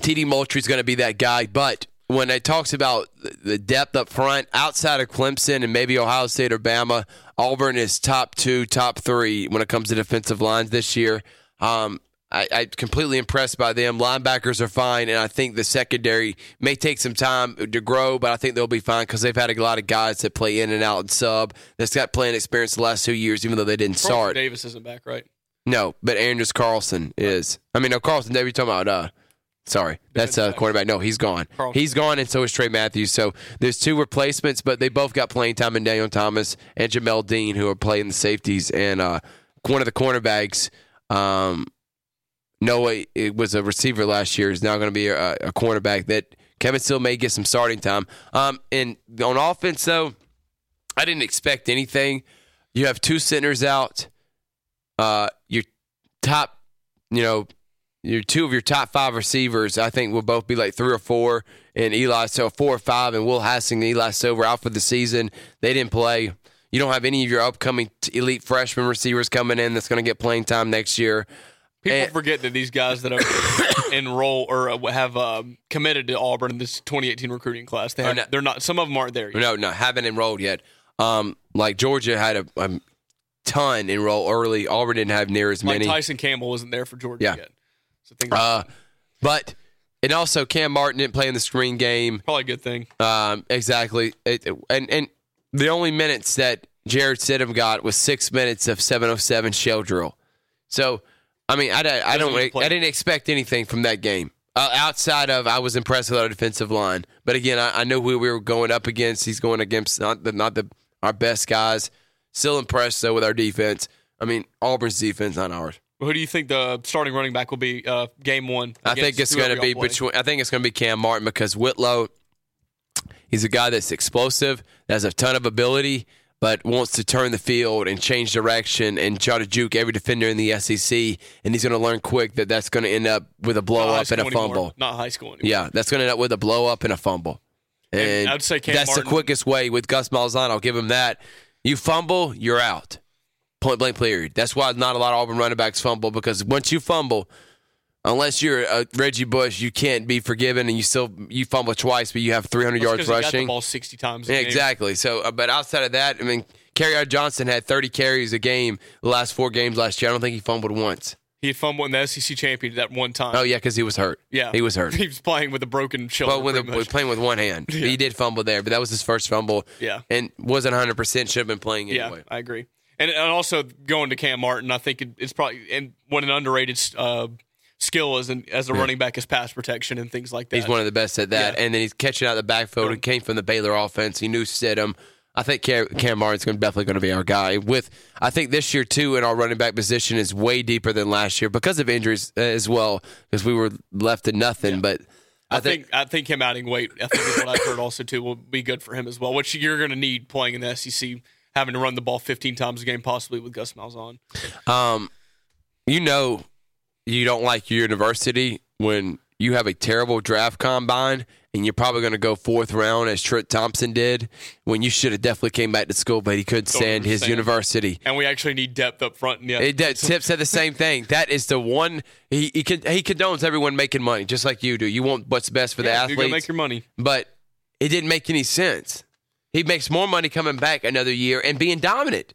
TD Moultrie's going to be that guy, but when it talks about the depth up front, outside of Clemson and maybe Ohio State or Bama, Auburn is top two, top three when it comes to defensive lines this year. I'm completely impressed by them. Linebackers are fine, and I think the secondary may take some time to grow, but I think they'll be fine because they've had a lot of guys that play in and out and sub that's got playing experience the last 2 years, even though they didn't start. Davis isn't back, right? No, but Andrews Carlson is. I mean, no, Carlson, David, you're talking about sorry, that's a quarterback. No, he's gone. He's gone, and so is Trey Matthews. So there's two replacements, but they both got playing time in Daniel Thomas and Jamel Dean, who are playing the safeties. And one of the cornerbacks, Noah, it was a receiver last year, is now going to be a cornerback that Kevin Steele may get some starting time. And on offense, though, I didn't expect anything. You have two centers out. Two of your top five receivers, I think, will both be like 3 or 4, and Eli, so 4 or 5, and Will Hassing and Eli Silver out for the season. They didn't play. You don't have any of your upcoming elite freshman receivers coming in that's going to get playing time next year. People forget that these guys that are enroll or have committed to Auburn in this 2018 recruiting class, some of them aren't there yet. No, haven't enrolled yet. Like Georgia had a ton enroll early. Auburn didn't have near as many. Tyson Campbell wasn't there for Georgia yet. And also Cam Martin didn't play in the screen game. Probably a good thing. Exactly. And the only minutes that Jared Stidham got was 6 minutes of 707 shell drill. So, I mean, I didn't expect anything from that game. Outside of, I was impressed with our defensive line. But again, I knew who we were going up against. He's going against our best guys. Still impressed though with our defense. I mean, Auburn's defense, not ours. Who do you think the starting running back will be game one? I think it's going to be Cam Martin because Whitlow, he's a guy that's explosive, that has a ton of ability, but wants to turn the field and change direction and try to juke every defender in the SEC. And he's going to learn quick that that's going to end up with a blow up and a fumble. Not high school anymore. Yeah, that's going to end up with a blow up and a fumble. And I'd say Cam Martin, the quickest way with Gus Malzahn. I'll give him that. You fumble, you're out. Point blank period. That's why not a lot of Auburn running backs fumble, because once you fumble, unless you're Reggie Bush, you can't be forgiven, and you fumble twice, but you have 300 yards rushing. He got the ball 60 times. Yeah, exactly. So, but outside of that, I mean, Kerryon Johnson had 30 carries a game the last 4 games last year. I don't think he fumbled once. He fumbled in the SEC championship that one time. Oh yeah, because he was hurt. Yeah, he was hurt. He was playing with a broken shoulder. Well, was playing with one hand. Yeah. He did fumble there, but that was his first fumble. Yeah, and wasn't 100%. Should have been playing anyway. Yeah, I agree. And also going to Cam Martin, I think it's probably what an underrated skill is as a running back is pass protection and things like that. He's one of the best at that. Yeah. And then he's catching out the backfield. He came from the Baylor offense. He knew Stidham. I think Cam Martin's definitely going to be our guy. I think this year, too, in our running back position is way deeper than last year because of injuries as well, because we were left to nothing. Yeah. But I think him adding weight, I think is what I've heard also, too, will be good for him as well, which you're going to need playing in the SEC, having to run the ball 15 times a game, possibly with Gus Malzahn. You don't like your university when you have a terrible draft combine and you're probably going to go 4th round as Trent Thompson did, when you should have definitely came back to school, but he couldn't stand his university. And we actually need depth up front. Yeah. Tip said the same thing. That is the one. He condones everyone making money, just like you do. You want what's best for the athletes. You go make your money. But it didn't make any sense. He makes more money coming back another year and being dominant.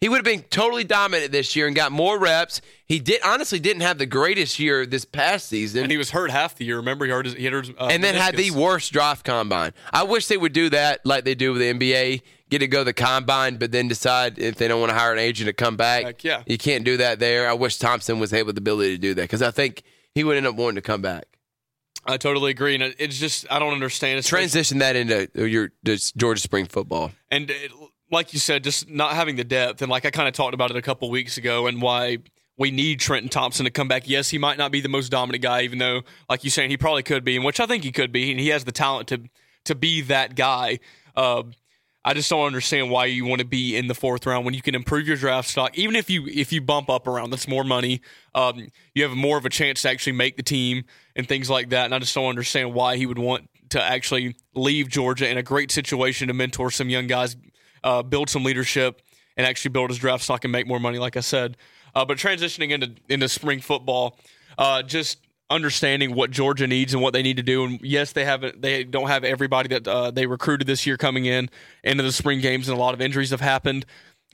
He would have been totally dominant this year and got more reps. He honestly didn't have the greatest year this past season. And he was hurt half the year. Remember, he hurt his and then meniscus. Had the worst draft combine. I wish they would do that like they do with the NBA. Get to go to the combine, but then decide if they don't want to hire an agent to come back. Heck yeah. You can't do that there. I wish Thompson was able the ability to do that, because I think he would end up wanting to come back. I totally agree, and it's just I don't understand. Transition that into your Georgia spring football, and like you said, just not having the depth, and like I kind of talked about it a couple weeks ago, and why we need Trenton Thompson to come back. Yes, he might not be the most dominant guy, even though, like you're saying, he probably could be, and which I think he could be, and he has the talent to to be that guy. I just don't understand why you want to be in the fourth round when you can improve your draft stock. Even if you bump up around, that's more money. You have more of a chance to actually make the team and things like that. And I just don't understand why he would want to actually leave Georgia in a great situation to mentor some young guys, build some leadership, and actually build his draft stock and make more money, like I said. But transitioning into spring football, just understanding what Georgia needs and what they need to do. And yes, they don't have everybody that they recruited this year coming in into the spring games, and a lot of injuries have happened.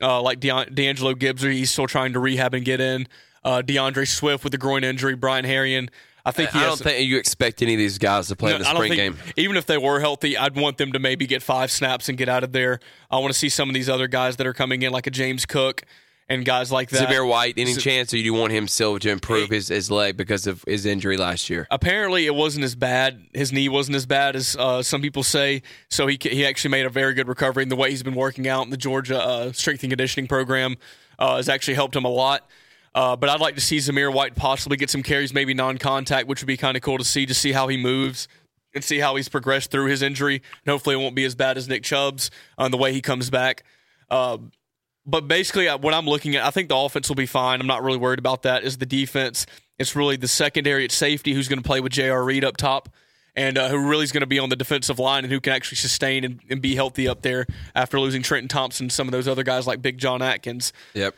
Like D'Angelo Gibbs, he's still trying to rehab and get in. DeAndre Swift with the groin injury. Brian Harrion. I don't think you expect any of these guys to play in the spring game. Even if they were healthy, I'd want them to maybe get 5 snaps and get out of there. I want to see some of these other guys that are coming in, like a James Cook and guys like that. Zubair White, any chance, or you want him still to improve his leg because of his injury last year? Apparently, it wasn't as bad. His knee wasn't as bad as some people say. So he actually made a very good recovery. And the way he's been working out in the Georgia strength and conditioning program has actually helped him a lot. But I'd like to see Zamir White possibly get some carries, maybe non-contact, which would be kind of cool to see how he moves and see how he's progressed through his injury. And hopefully it won't be as bad as Nick Chubb's on the way he comes back. But basically what I'm looking at, I think the offense will be fine. I'm not really worried about that. Is the defense. It's really the secondary at safety who's going to play with J.R. Reed up top and who really is going to be on the defensive line and who can actually sustain and be healthy up there after losing Trenton Thompson, some of those other guys like Big John Atkins. Yep.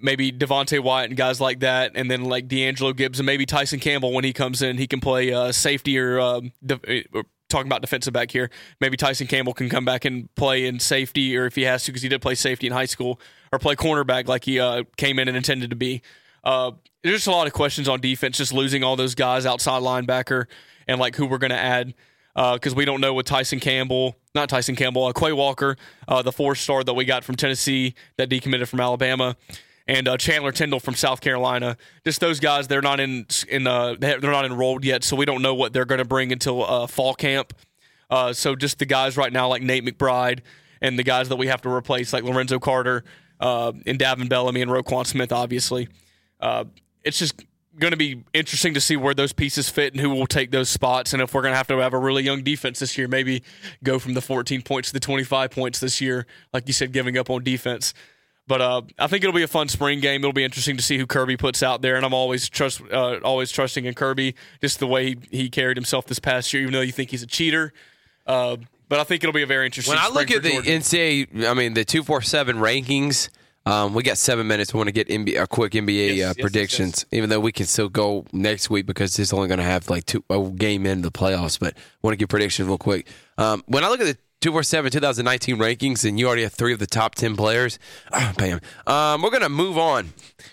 Maybe Devontae Wyatt and guys like that, and then like D'Angelo Gibbs and maybe Tyson Campbell when he comes in, he can play safety or talking about defensive back here. Maybe Tyson Campbell can come back and play in safety, or if he has to, because he did play safety in high school, or play cornerback like he came in and intended to be. There's just a lot of questions on defense, just losing all those guys outside linebacker and like who we're going to add. Because we don't know with Quay Walker, the 4-star that we got from Tennessee that decommitted from Alabama, and Chandler Tindall from South Carolina. Just those guys, they're not they're not enrolled yet, so we don't know what they're going to bring until fall camp. So just the guys right now like Nate McBride and the guys that we have to replace like Lorenzo Carter and Davin Bellamy and Roquan Smith, obviously. It's just going to be interesting to see where those pieces fit and who will take those spots, and if we're going to have a really young defense this year, maybe go from the 14 points to the 25 points this year, like you said, giving up on defense. But I think it'll be a fun spring game. It'll be interesting to see who Kirby puts out there, and I'm always trusting in Kirby, just the way he carried himself this past year, even though you think he's a cheater. But I think it'll be a very interesting spring. When I look at the NCAA, I mean, the 247 rankings – we got 7 minutes. We want to get a quick NBA predictions, even though we can still go next week because it's only going to have like a game into the playoffs. But I want to get predictions real quick. When I look at the 247 2019 rankings, and you already have 3 of the top 10 players, bam. We're going to move on.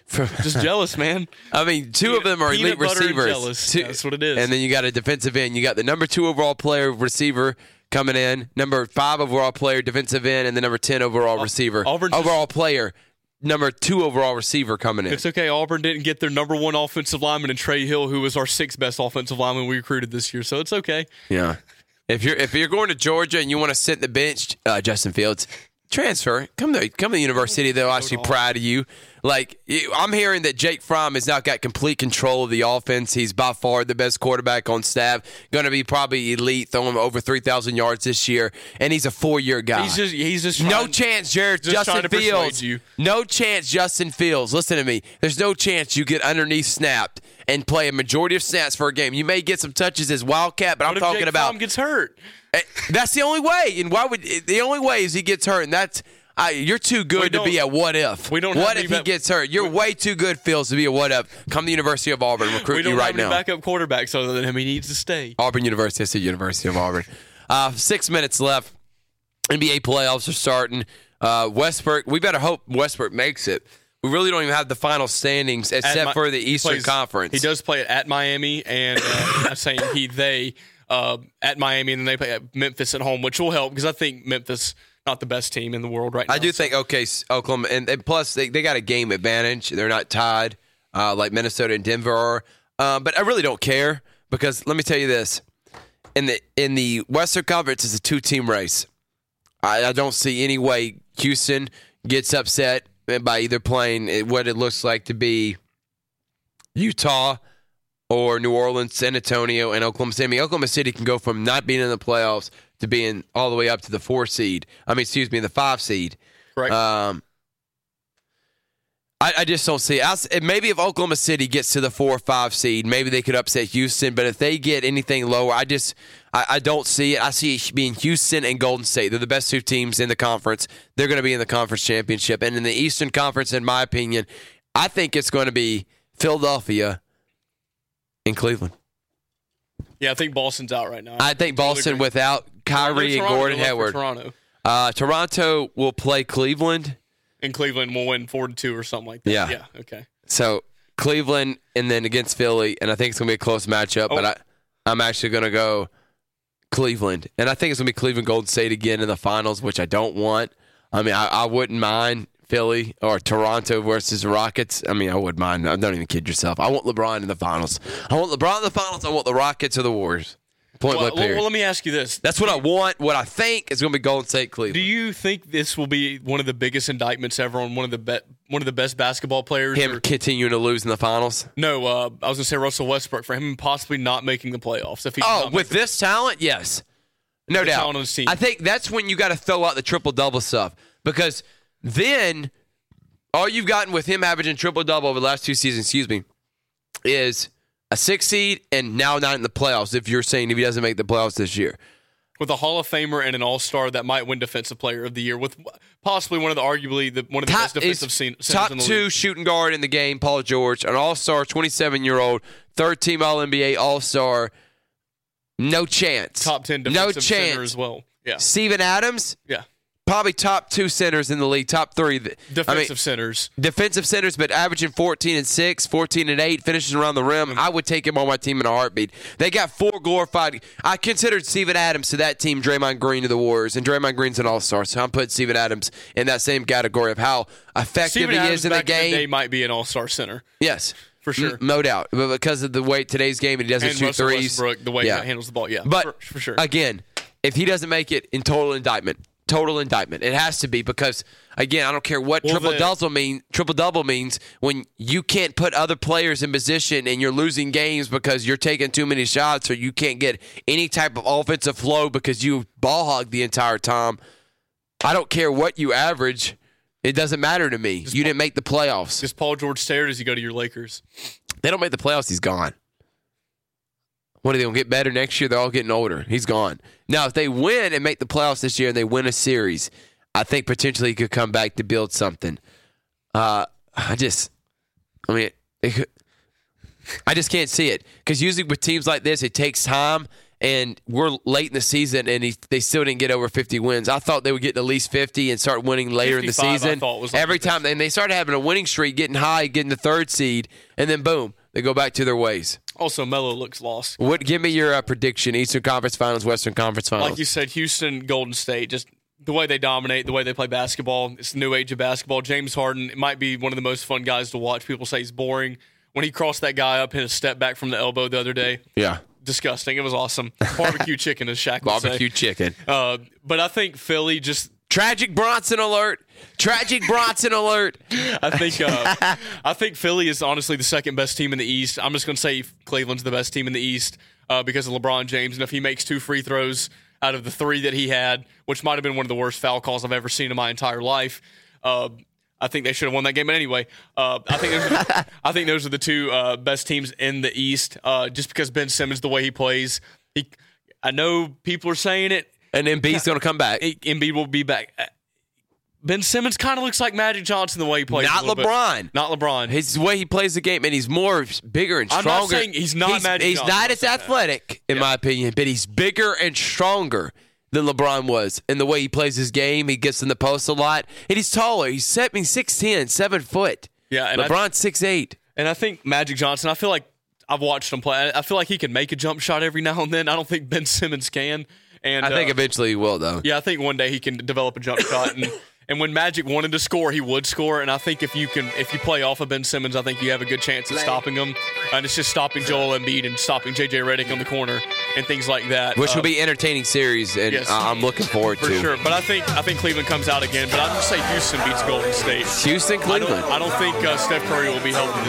Just jealous, man. I mean, 2 of them are elite receivers. That's what it is. And then you got a defensive end. You got the number 2 overall player receiver coming in, number 5 overall player defensive end, and the number 10 overall receiver. Number 2 overall receiver coming in. It's okay. Auburn didn't get their number 1 offensive lineman and Trey Hill, who was our 6th best offensive lineman we recruited this year. So it's okay. Yeah. If you're going to Georgia and you want to sit the bench, Justin Fields, transfer. Come to the university. They'll actually proud of you. Like, I'm hearing that Jake Fromm has now got complete control of the offense. He's by far the best quarterback on staff. Going to be probably elite, throwing over 3,000 yards this year, and he's a 4-year guy. He's just trying, no chance, Justin Fields. No chance, Justin Fields. Listen to me. There's no chance you get underneath snapped and play a majority of snaps for a game. You may get some touches as Wildcat, but I'm talking Jake about Fromm gets hurt. That's the only way. And the only way is he gets hurt, and that's. You're too good to be a what if. What if he gets hurt? You're way too good, Fields, to be a what if. Come to the University of Auburn, recruit you right now. We don't have any backup quarterbacks other than him. He needs to stay. Auburn University. It's the University of Auburn. 6 minutes left. NBA playoffs are starting. Westbrook. We better hope Westbrook makes it. We really don't even have the final standings except for the Eastern Conference. He does play at Miami, and I'm saying they at Miami, and then they play at Memphis at home, which will help because I think Memphis. Not the best team in the world right now. I do think, Oklahoma, and plus they got a game advantage. They're not tied like Minnesota and Denver are. But I really don't care because let me tell you this. In the Western Conference, it's a 2-team race. I don't see any way Houston gets upset by either playing what it looks like to be Utah or New Orleans, San Antonio, and Oklahoma City. I mean, Oklahoma City can go from not being in the playoffs to being all the way up to the the 5 seed. Right. I just don't see it. Maybe if Oklahoma City gets to the 4 or 5 seed, maybe they could upset Houston. But if they get anything lower, I don't see it. I see it being Houston and Golden State. They're the best two teams in the conference. They're going to be in the conference championship. And in the Eastern Conference, in my opinion, I think it's going to be Philadelphia and Cleveland. Yeah, I think Boston's out right now. I think Boston without Kyrie and Gordon Hayward. Toronto will play Cleveland. And Cleveland will win 4-2 or something like that. Yeah. Okay. So Cleveland and then against Philly, and I think it's going to be a close matchup. But I'm actually going to go Cleveland, and I think it's going to be Cleveland Golden State again in the finals, which I don't want. I mean, I wouldn't mind Philly or Toronto versus Rockets. I mean, I wouldn't mind. Don't even kid yourself. I want LeBron in the finals. I want LeBron in the finals. I want the Rockets or the Warriors. Well, let me ask you this. That's what I want. What I think is going to be Golden State Cleveland. Do you think this will be one of the biggest indictments ever on one of the best basketball players? Him continuing to lose in the finals? No, I was going to say Russell Westbrook, for him possibly not making the playoffs. This talent, yes. No doubt. I think that's when you got to throw out the triple-double stuff, because then all you've gotten with him averaging triple-double over the last two seasons, is a 6 seed and now not in the playoffs, if you're saying if he doesn't make the playoffs this year. With a Hall of Famer and an all-star that might win Defensive Player of the Year, with possibly one of the best defensive centers in the league. Top two shooting guard in the game, Paul George, an all-star, 27-year-old, third-team All-NBA all-star. No chance. Top 10 defensive center as well. Yeah. Steven Adams? Yeah. Probably top two centers in the league, top three. Defensive centers, but averaging 14-6, 14-8, finishes around the rim. I would take him on my team in a heartbeat. They got four glorified. I considered Steven Adams to that team, Draymond Green to the Warriors, and Draymond Green's an all-star, so I'm putting Steven Adams in that same category of how effective he is in the game. They might be an all-star center. Yes. For sure. No doubt. But because of the way today's game, he doesn't shoot Russell threes. Westbrook, the way he handles the ball, yeah. But, for sure. Again, if he doesn't make it, in total indictment. Total indictment. It has to be, because, again, I don't care what triple-double means when you can't put other players in position and you're losing games because you're taking too many shots or you can't get any type of offensive flow because you ball hog the entire time. I don't care what you average. It doesn't matter to me. You didn't make the playoffs. Does Paul George stay, or does he go to your Lakers? They don't make the playoffs, he's gone. What, are they going to get better next year? They're all getting older. He's gone. Now, if they win and make the playoffs this year and they win a series, I think potentially he could come back to build something. I just can't see it. Because usually with teams like this, it takes time, and we're late in the season, and they still didn't get over 50 wins. I thought they would get at least 50 and start winning later in the season. And they started having a winning streak, getting high, getting the 3rd seed, and then boom, they go back to their ways. Also, Melo looks lost. Give me your prediction, Eastern Conference Finals, Western Conference Finals. Like you said, Houston, Golden State, just the way they dominate, the way they play basketball. It's the new age of basketball. James Harden, it might be one of the most fun guys to watch. People say he's boring. When he crossed that guy up, hit a step back from the elbow the other day. Yeah. Disgusting. It was awesome. Barbecue chicken, as Shaq would say. Barbecue chicken. But I think Philly just... Tragic Bronson alert! Tragic Bronson alert! I think Philly is honestly the second best team in the East. I'm just going to say Cleveland's the best team in the East because of LeBron James. And if he makes 2 free throws out of the 3 that he had, which might have been one of the worst foul calls I've ever seen in my entire life, I think they should have won that game. But anyway, I think those are the two best teams in the East. Just because Ben Simmons, the way he plays, I know people are saying it. And Embiid's going to come back. Embiid will be back. Ben Simmons kind of looks like Magic Johnson the way he plays. Not LeBron. His way he plays the game, and he's bigger and stronger. I'm not saying he's not Magic Johnson. He's not as athletic, in my opinion, but he's bigger and stronger than LeBron was. And the way he plays his game, he gets in the post a lot. And he's taller. He's 6'10", 7 foot. Yeah, and LeBron's 6'8". And I think Magic Johnson, I feel like I've watched him play. I feel like he can make a jump shot every now and then. I don't think Ben Simmons can. And I think eventually he will, though. Yeah, I think one day he can develop a jump shot. And when Magic wanted to score, he would score. And I think if you play off of Ben Simmons, I think you have a good chance at stopping him. And it's just stopping Joel Embiid and stopping J.J. Redick on the corner. and things like that. Which will be an entertaining series, and yes, I'm looking forward to. For sure. But I think Cleveland comes out again. But I'll just say Houston beats Golden State. Houston, Cleveland. I don't think Steph Curry will be healthy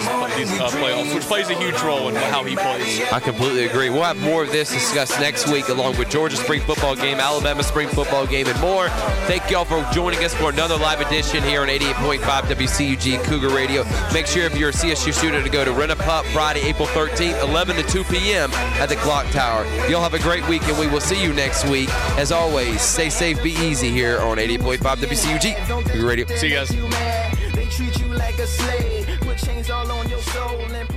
these playoffs, which plays a huge role in how he plays. I completely agree. We'll have more of this discussed next week, along with Georgia spring football game, Alabama spring football game, and more. Thank y'all for joining us for another live edition here on 88.5 WCUG Cougar Radio. Make sure if you're a CSU student to go to Rent-A-Pup Friday, April 13th, 11 to 2 p.m. at the Clock Tower. Y'all have a great week, and we will see you next week. As always, stay safe, be easy here on 88.5 WCUG Cougar Radio. See you guys. They treat you like a slave with chains all on your soul.